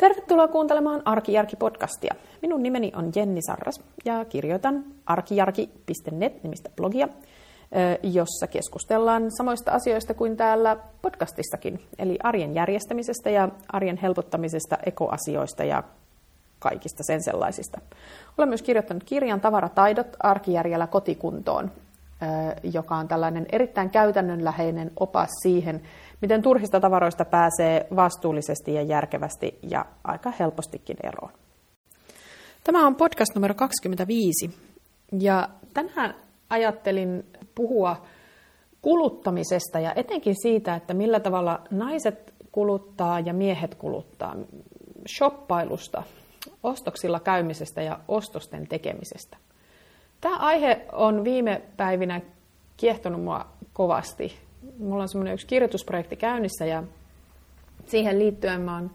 Tervetuloa kuuntelemaan Arkijärki-podcastia. Minun nimeni on Jenni Sarras ja kirjoitan arkijärki.net nimistä blogia, jossa keskustellaan samoista asioista kuin täällä podcastissakin, eli arjen järjestämisestä ja arjen helpottamisesta, ekoasioista ja kaikista sen sellaisista. Olen myös kirjoittanut kirjan Tavarataidot Arkijärjellä kotikuntoon, joka on tällainen erittäin käytännönläheinen opas siihen, miten turhista tavaroista pääsee vastuullisesti ja järkevästi ja aika helpostikin eroon. Tämä on podcast numero 25 ja tänään ajattelin puhua kuluttamisesta ja etenkin siitä, että millä tavalla naiset kuluttaa ja miehet kuluttaa, shoppailusta, ostoksilla käymisestä ja ostosten tekemisestä. Tämä aihe on viime päivinä kiehtonut mua kovasti. Mulla on semmoinen yksi kirjoitusprojekti käynnissä ja siihen liittyen mä oon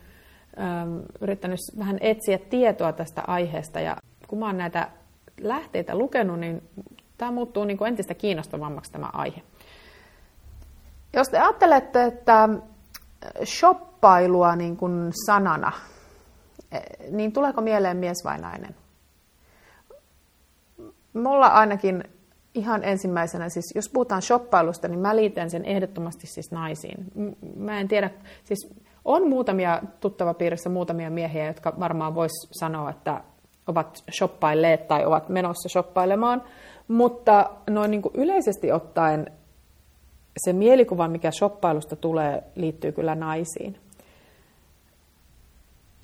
yrittänyt vähän etsiä tietoa tästä aiheesta. Ja kun mä oon näitä lähteitä lukenut, niin tämä muuttuu niin kuin entistä kiinnostavammaksi tämä aihe. Jos te ajattelette, että shoppailua niin kuin sanana, niin tuleeko mieleen mies vai nainen? Mulla ainakin ihan ensimmäisenä, siis jos puhutaan shoppailusta, niin mä liitän sen ehdottomasti siis naisiin. Mä en tiedä, siis on muutamia tuttavapiirissä muutamia miehiä, jotka varmaan vois sanoa, että ovat shoppailleet tai ovat menossa shoppailemaan, mutta noin niin kuin yleisesti ottaen se mielikuva, mikä shoppailusta tulee, liittyy kyllä naisiin.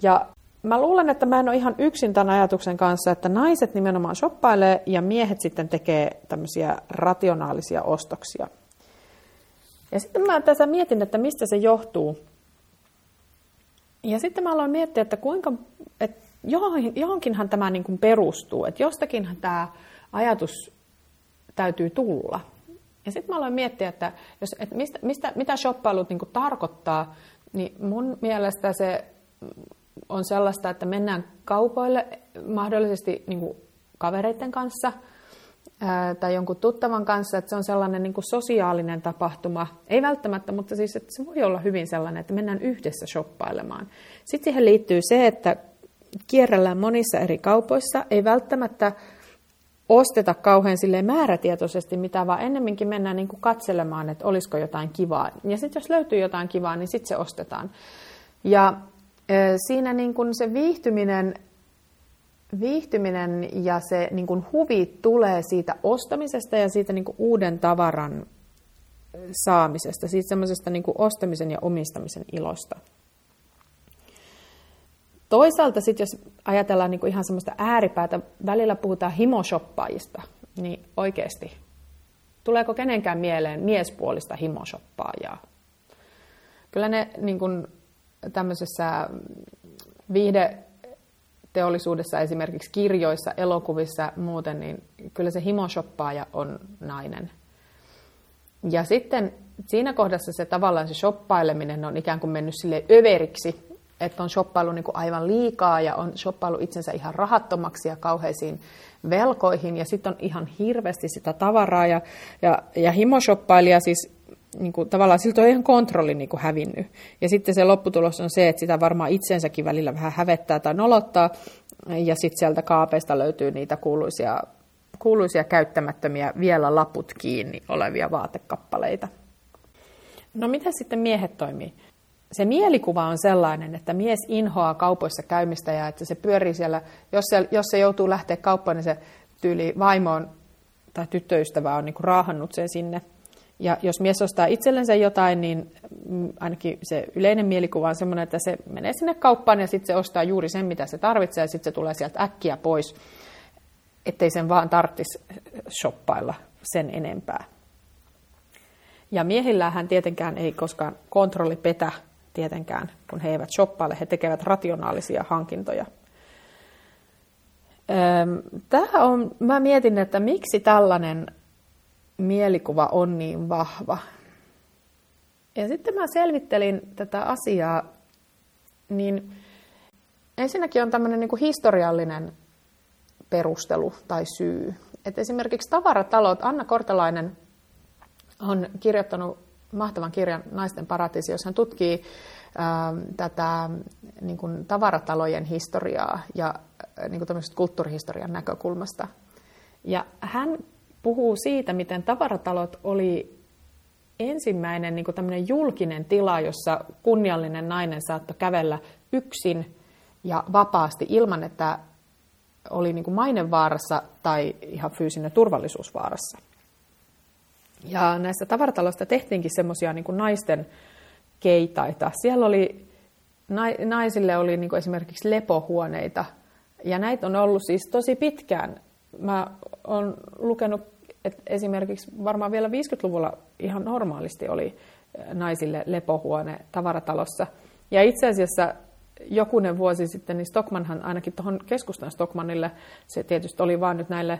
Ja mä luulen, että mä en ole ihan yksin tämän ajatuksen kanssa, että naiset nimenomaan shoppailee ja miehet sitten tekee tämmöisiä rationaalisia ostoksia. Ja sitten mä tässä mietin, että mistä se johtuu. Ja sitten mä aloin miettiä, että kuinka, että johonkinhan tämä niin kuin perustuu, että jostakinhan tämä ajatus täytyy tulla. Ja sitten mä aloin miettiä, että, mitä shoppailut niin kuin tarkoittaa, niin mun mielestä se on sellaista, että mennään kaupoille mahdollisesti niin kuin kavereiden kanssa tai jonkun tuttavan kanssa, että se on sellainen niin kuin sosiaalinen tapahtuma. Ei välttämättä, mutta siis että se voi olla hyvin sellainen, että mennään yhdessä shoppailemaan. Sitten siihen liittyy se, että kierrellään monissa eri kaupoissa. Ei välttämättä osteta kauhean silleen määrätietoisesti mitään, vaan ennemminkin mennään niin kuin katselemaan, että olisiko jotain kivaa. Ja sitten jos löytyy jotain kivaa, niin sitten se ostetaan. Ja siinä niin kun se viihtyminen ja se niin kun huvi tulee siitä ostamisesta ja siitä niin kun uuden tavaran saamisesta, siitä semmoisesta niin kun ostamisen ja omistamisen ilosta. Toisaalta sitten jos ajatellaan niin kun ihan semmoista ääripäätä, välillä puhutaan himoshoppaajista, niin oikeasti tuleeko kenenkään mieleen miespuolista himoshoppaajaa? Kyllä ne niin kun tämmöisessä viihdeteollisuudessa, esimerkiksi kirjoissa, elokuvissa muuten, niin kyllä se himoshoppaaja on nainen. Ja sitten siinä kohdassa se tavallaan se shoppaileminen on ikään kuin mennyt silleen överiksi, että on shoppailu niin kuin aivan liikaa ja on shoppailu itsensä ihan rahattomaksi ja kauheisiin velkoihin. Ja sitten on ihan hirveästi sitä tavaraa ja himoshoppailija siis niin kuin, tavallaan siltä on ihan kontrolli niin kuin hävinnyt. Ja sitten se lopputulos on se, että sitä varmaan itsensäkin välillä vähän hävettää tai nolottaa. Ja sitten sieltä kaapeista löytyy niitä kuuluisia käyttämättömiä, vielä laput kiinni olevia vaatekappaleita. No miten sitten miehet toimii? Se mielikuva on sellainen, että mies inhoaa kaupoissa käymistä ja että se pyörii siellä. Jos se joutuu lähteä kauppaan, niin se tyyli vaimoon tai tyttöystävää on niin kuin raahannut sen sinne. Ja jos mies ostaa itsellensä jotain, niin ainakin se yleinen mielikuva on sellainen, että se menee sinne kauppaan ja sitten se ostaa juuri sen, mitä se tarvitsee, ja sitten se tulee sieltä äkkiä pois, ettei sen vaan tarvitsisi shoppailla sen enempää. Ja miehillähän tietenkään ei koskaan kontrolli petä tietenkään, kun he eivät shoppaile, he tekevät rationaalisia hankintoja. Mä mietin, että miksi tällainen mielikuva on niin vahva. Ja sitten mä selvittelin tätä asiaa, niin ensinnäkin on tämmöinen niin kuin historiallinen perustelu tai syy. Et esimerkiksi Tavaratalot, Anna Kortelainen on kirjoittanut mahtavan kirjan Naisten paratiisi, jossa hän tutkii tätä niin kuin tavaratalojen historiaa ja niin kuin tämmöisestä kulttuurihistorian näkökulmasta. Ja hän puhuu siitä, miten tavaratalot oli ensimmäinen niin kuin tämmöinen julkinen tila, jossa kunniallinen nainen saattoi kävellä yksin ja vapaasti ilman, että oli niin kuin mainevaarassa tai ihan fyysinen turvallisuusvaarassa. Ja näistä tavarataloista tehtiinkin semmoisia niin kuin naisten keitaita. Siellä oli, naisille oli niin kuin esimerkiksi lepohuoneita, ja näitä on ollut siis tosi pitkään. Mä oon lukenut, että esimerkiksi varmaan vielä 50-luvulla ihan normaalisti oli naisille lepohuone tavaratalossa. Ja itse asiassa jokunen vuosi sitten, niin Stockmanhan ainakin tuohon keskustan Stockmanille, se tietysti oli vaan nyt näille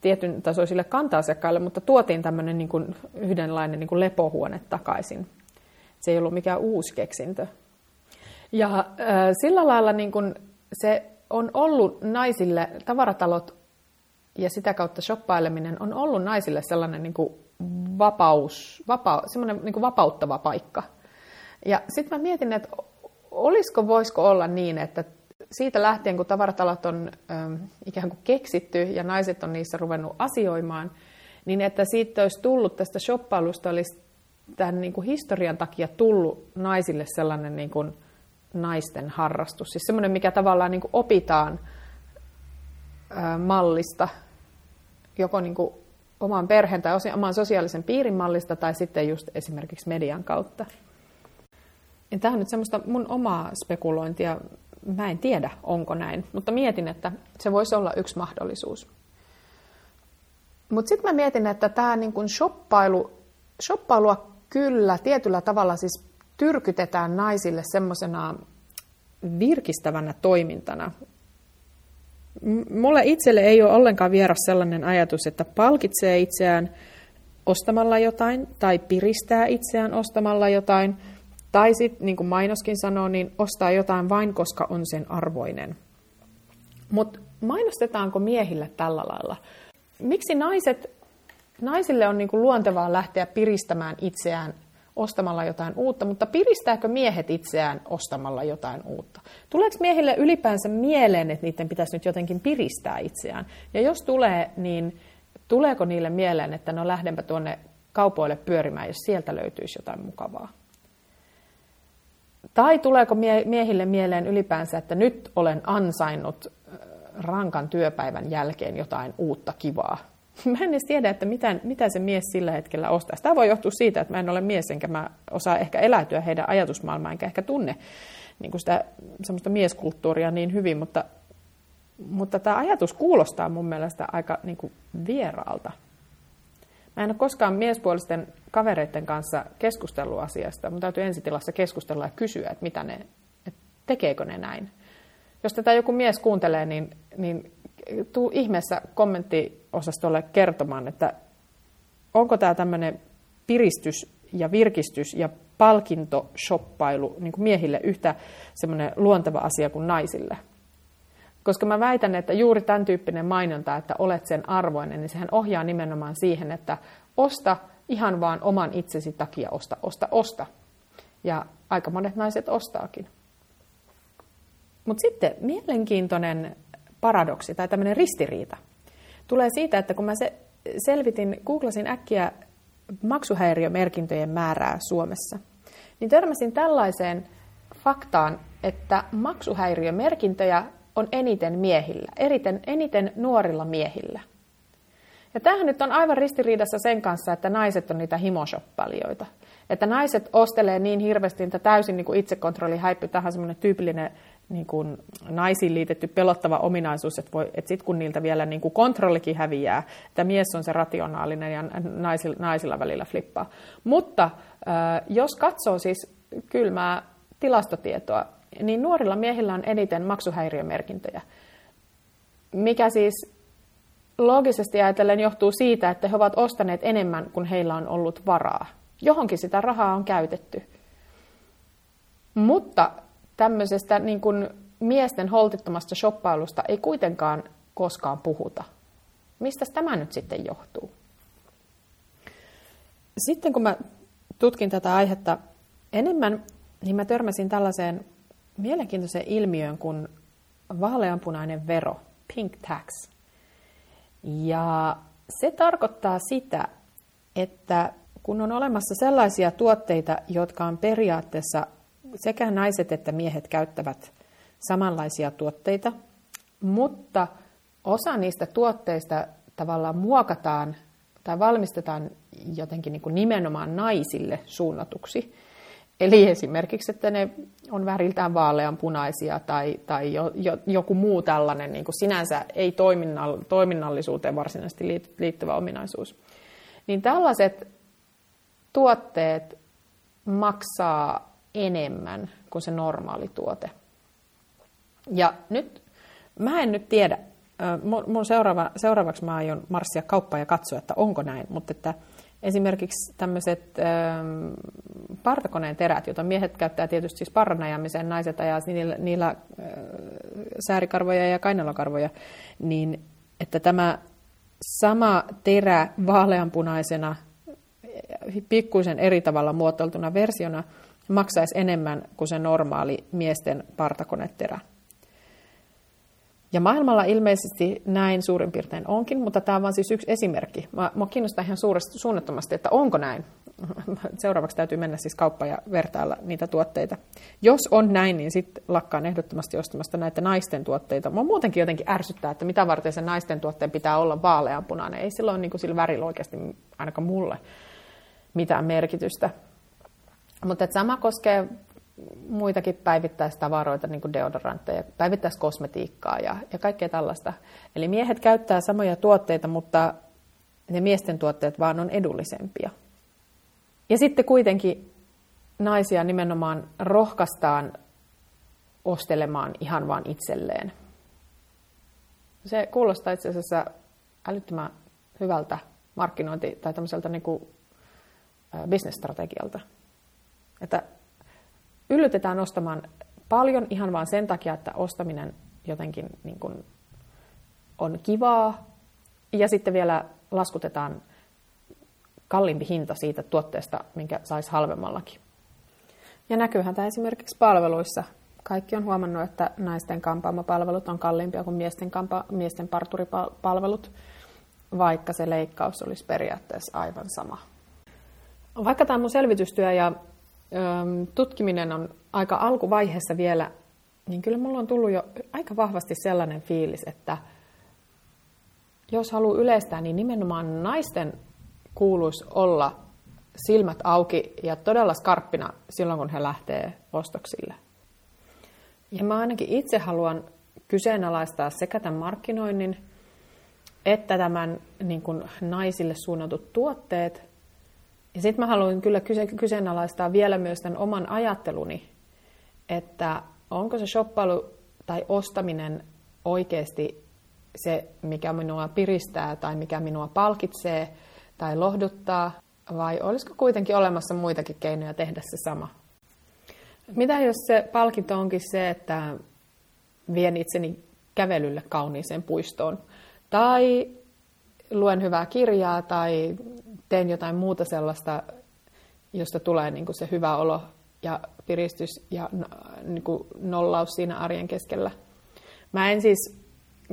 tietyn tasoisille kanta-asiakkaille, mutta tuotiin tämmöinen niin kuin yhdenlainen niin kuin lepohuone takaisin. Se ei ollut mikään uusi keksintö. Ja sillä lailla niin kuin se on ollut naisille, tavaratalot ja sitä kautta shoppaileminen on ollut naisille sellainen niin kuin sellainen niin kuin vapauttava paikka. Ja sitten mä mietin, että voisiko olla niin, että siitä lähtien, kun tavaratalot on ikään kuin keksitty ja naiset on niissä ruvennut asioimaan, niin että siitä olisi tullut, tästä shoppailusta olisi tämän niin kuin historian takia tullut naisille sellainen niin kuin naisten harrastus. Siis semmoinen, mikä tavallaan niin kuin opitaan mallista, joko niin kuin oman perheen tai oman sosiaalisen piirin mallista tai sitten just esimerkiksi median kautta. Ja tämä on nyt semmoista mun omaa spekulointia. Mä en tiedä, onko näin, mutta mietin, että se voisi olla yksi mahdollisuus. Mutta sitten mä mietin, että tämä niin kun shoppailua kyllä tietyllä tavalla siis tyrkytetään naisille semmoisena virkistävänä toimintana. Mulle itselle ei ole ollenkaan vieras sellainen ajatus, että palkitsee itseään ostamalla jotain tai piristää itseään ostamalla jotain. Tai sitten, niin kuin mainoskin sanoo, niin ostaa jotain vain, koska on sen arvoinen. Mutta mainostetaanko miehille tällä lailla? Miksi naisille on niin kuin luontevaa lähteä piristämään itseään ostamalla jotain uutta, mutta piristääkö miehet itseään ostamalla jotain uutta? Tuleeko miehille ylipäänsä mieleen, että niiden pitäisi nyt jotenkin piristää itseään? Ja jos tulee, niin tuleeko niille mieleen, että no lähdenpä tuonne kaupoille pyörimään, jos sieltä löytyisi jotain mukavaa? Tai tuleeko miehille mieleen ylipäänsä, että nyt olen ansainnut rankan työpäivän jälkeen jotain uutta kivaa? Mä en edes tiedä, että mitä se mies sillä hetkellä ostaa. Tämä voi johtua siitä, että mä en ole mies, enkä mä osaa ehkä eläytyä heidän ajatusmaailmaan, enkä ehkä tunne niin kuin sitä semmoista mieskulttuuria niin hyvin, mutta tämä ajatus kuulostaa mun mielestä aika niin kuin vieraalta. Mä en ole koskaan miespuolisten kavereiden kanssa keskustellut asiasta. Mun täytyy ensitilassa keskustella ja kysyä, että mitä ne, että tekeekö ne näin. Jos tätä joku mies kuuntelee, niin tuu ihmeessä kommenttiosastolle kertomaan, että onko tämä tämmöinen piristys ja virkistys ja palkinto-shoppailu niin kuin miehille yhtä semmoinen luonteva asia kuin naisille. Koska mä väitän, että juuri tämän tyyppinen mainonta, että olet sen arvoinen, niin sehän ohjaa nimenomaan siihen, että osta ihan vaan oman itsesi takia, osta. Ja aika monet naiset ostaakin. Mutta sitten mielenkiintoinen paradoksi tai tämmöinen ristiriita tulee siitä, että kun mä googlasin äkkiä maksuhäiriömerkintöjen määrää Suomessa, niin törmäsin tällaiseen faktaan, että maksuhäiriömerkintöjä on eniten miehillä, eniten nuorilla miehillä. Ja tämähän nyt on aivan ristiriidassa sen kanssa, että naiset on niitä himoshoppailijoita. Että naiset ostelee niin hirveästi, että täysin niin kuin itsekontrolli häipyy. Tähän on semmoinen tyypillinen niin kuin naisiin liitetty pelottava ominaisuus, että sitten kun niiltä vielä niin kuin kontrollikin häviää, että mies on se rationaalinen ja naisilla välillä flippaa. Mutta jos katsoo siis kylmää tilastotietoa, niin nuorilla miehillä on eniten maksuhäiriömerkintöjä, mikä siis loogisesti ajatellen johtuu siitä, että he ovat ostaneet enemmän kuin heillä on ollut varaa. Johonkin sitä rahaa on käytetty. Mutta tämmöisestä niin kuin miesten holtittomasta shoppailusta ei kuitenkaan koskaan puhuta. Mistä tämä nyt sitten johtuu? Sitten kun mä tutkin tätä aihetta enemmän, niin mä törmäsin tällaiseen mielenkiintoiseen ilmiöön kuin vaaleanpunainen vero, pink tax. Ja se tarkoittaa sitä, että kun on olemassa sellaisia tuotteita, jotka on periaatteessa sekä naiset että miehet käyttävät samanlaisia tuotteita, mutta osa niistä tuotteista tavallaan muokataan tai valmistetaan jotenkin niin kuin nimenomaan naisille suunnatuksi. Eli esimerkiksi, että ne on väriltään vaaleanpunaisia tai joku muu tällainen niin kuin sinänsä ei toiminnallisuuteen varsinaisesti liittyvä ominaisuus. Niin tällaiset tuotteet maksaa enemmän kuin se normaali tuote. Ja nyt, mä en nyt tiedä, mun seuraavaksi mä aion marssia kauppaan ja katsoa, että onko näin, mutta että esimerkiksi tämmöiset partakoneen terät, joita miehet käyttää tietysti siis parran ajamiseen, naiset ajaa niillä säärikarvoja ja kainalokarvoja, niin että tämä sama terä vaaleanpunaisena, pikkuisen eri tavalla muotoiltuna versiona maksaisi enemmän kuin se normaali miesten partakoneterä. Ja maailmalla ilmeisesti näin suurin piirtein onkin, mutta tämä on vaan siis yksi esimerkki. Mua kiinnostaa ihan suunnattomasti, että onko näin. Seuraavaksi täytyy mennä siis kauppaan ja vertailla niitä tuotteita. Jos on näin, niin sitten lakkaan ehdottomasti ostamasta näitä naisten tuotteita. Mua muutenkin jotenkin ärsyttää, että mitä varten sen naisten tuotteen pitää olla vaaleanpunainen. Ei silloin niin kuin sillä värillä oikeasti ainakaan mulle mitään merkitystä. Mutta sama koskee muitakin päivittäistavaroita, niin kuin deodorantteja, päivittäiskosmetiikkaa ja kaikkea tällaista. Eli miehet käyttää samoja tuotteita, mutta ne miesten tuotteet vaan on edullisempia. Ja sitten kuitenkin naisia nimenomaan rohkaistaan ostelemaan ihan vaan itselleen. Se kuulostaa itse asiassa älyttömän hyvältä markkinointi- tai tämmöiseltä niin kuin business-strategialta. Että yllytetään ostamaan paljon ihan vaan sen takia, että ostaminen jotenkin niin kuin on kivaa. Ja sitten vielä laskutetaan kalliimpi hinta siitä tuotteesta, minkä saisi halvemmallakin. Ja näkyyhän tämä esimerkiksi palveluissa. Kaikki on huomannut, että naisten kampaamopalvelut on kalliimpia kuin miesten parturipalvelut, vaikka se leikkaus olisi periaatteessa aivan sama. Vaikka tämä mun selvitystyö ja tutkiminen on aika alkuvaiheessa vielä, niin kyllä mulla on tullut jo aika vahvasti sellainen fiilis, että jos haluaa yleistää, niin nimenomaan naisten kuuluisi olla silmät auki ja todella skarppina silloin, kun he lähtee ostoksille. Ja mä ainakin itse haluan kyseenalaistaa sekä tämän markkinoinnin että tämän niin kuin naisille suunnatut tuotteet. Ja sitten mä haluan kyllä kyseenalaistaa vielä myös tämän oman ajatteluni, että onko se shoppailu tai ostaminen oikeasti se, mikä minua piristää tai mikä minua palkitsee tai lohduttaa, vai olisiko kuitenkin olemassa muitakin keinoja tehdä se sama? Mitä jos se palkinto onkin se, että vien itseni kävelylle kauniiseen puistoon tai luen hyvää kirjaa tai teen jotain muuta sellaista, josta tulee niin kuin se hyvä olo ja piristys ja niin kuin nollaus siinä arjen keskellä. Mä en siis,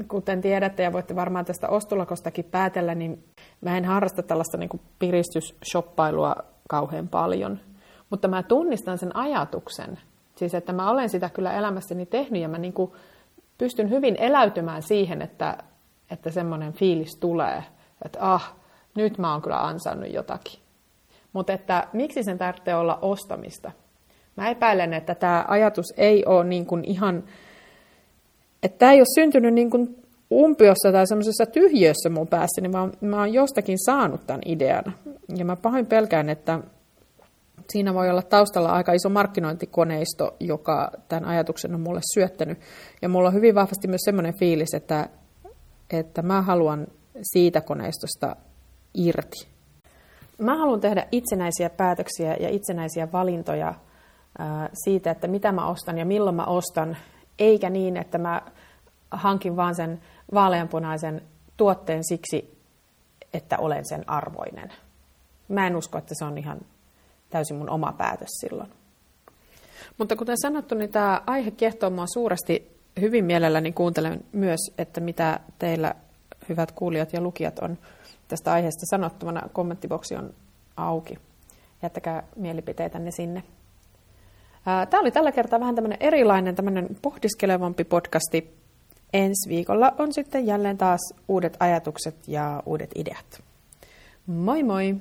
kuten tiedätte ja voitte varmaan tästä ostulakostakin päätellä, niin mä en harrasta tällaista niin kuin piristysshoppailua kauhean paljon. Mutta mä tunnistan sen ajatuksen, siis että mä olen sitä kyllä elämässäni tehnyt ja mä niin kuin pystyn hyvin eläytymään siihen, että semmoinen fiilis tulee, että nyt mä oon kyllä ansainnut jotakin. Mutta että miksi sen tarvitsee olla ostamista? Mä epäilen, että tämä ajatus ei ole niin kuin ihan, että tämä ei ole syntynyt niin kuin umpiossa tai semmoisessa tyhjössä mun päässäni, vaan mä oon jostakin saanut tämän idean. Ja mä pahoin pelkään, että siinä voi olla taustalla aika iso markkinointikoneisto, joka tämän ajatuksen on mulle syöttänyt. Ja mulla on hyvin vahvasti myös semmoinen fiilis, että mä haluan siitä koneistosta irti. Mä haluan tehdä itsenäisiä päätöksiä ja itsenäisiä valintoja siitä, että mitä mä ostan ja milloin mä ostan, eikä niin, että mä hankin vaan sen vaaleanpunaisen tuotteen siksi, että olen sen arvoinen. Mä en usko, että se on ihan täysin mun oma päätös silloin. Mutta kuten sanottu, niin tämä aihe kiehtoo mua suuresti. Hyvin mielelläni kuuntelen myös, että mitä teillä, hyvät kuulijat ja lukijat, on tästä aiheesta sanottavana. Kommenttiboksi on auki. Jättäkää mielipiteitänne sinne. Tämä oli tällä kertaa vähän tämmöinen erilainen, tämmöinen pohdiskelevampi podcasti. Ensi viikolla on sitten jälleen taas uudet ajatukset ja uudet ideat. Moi moi!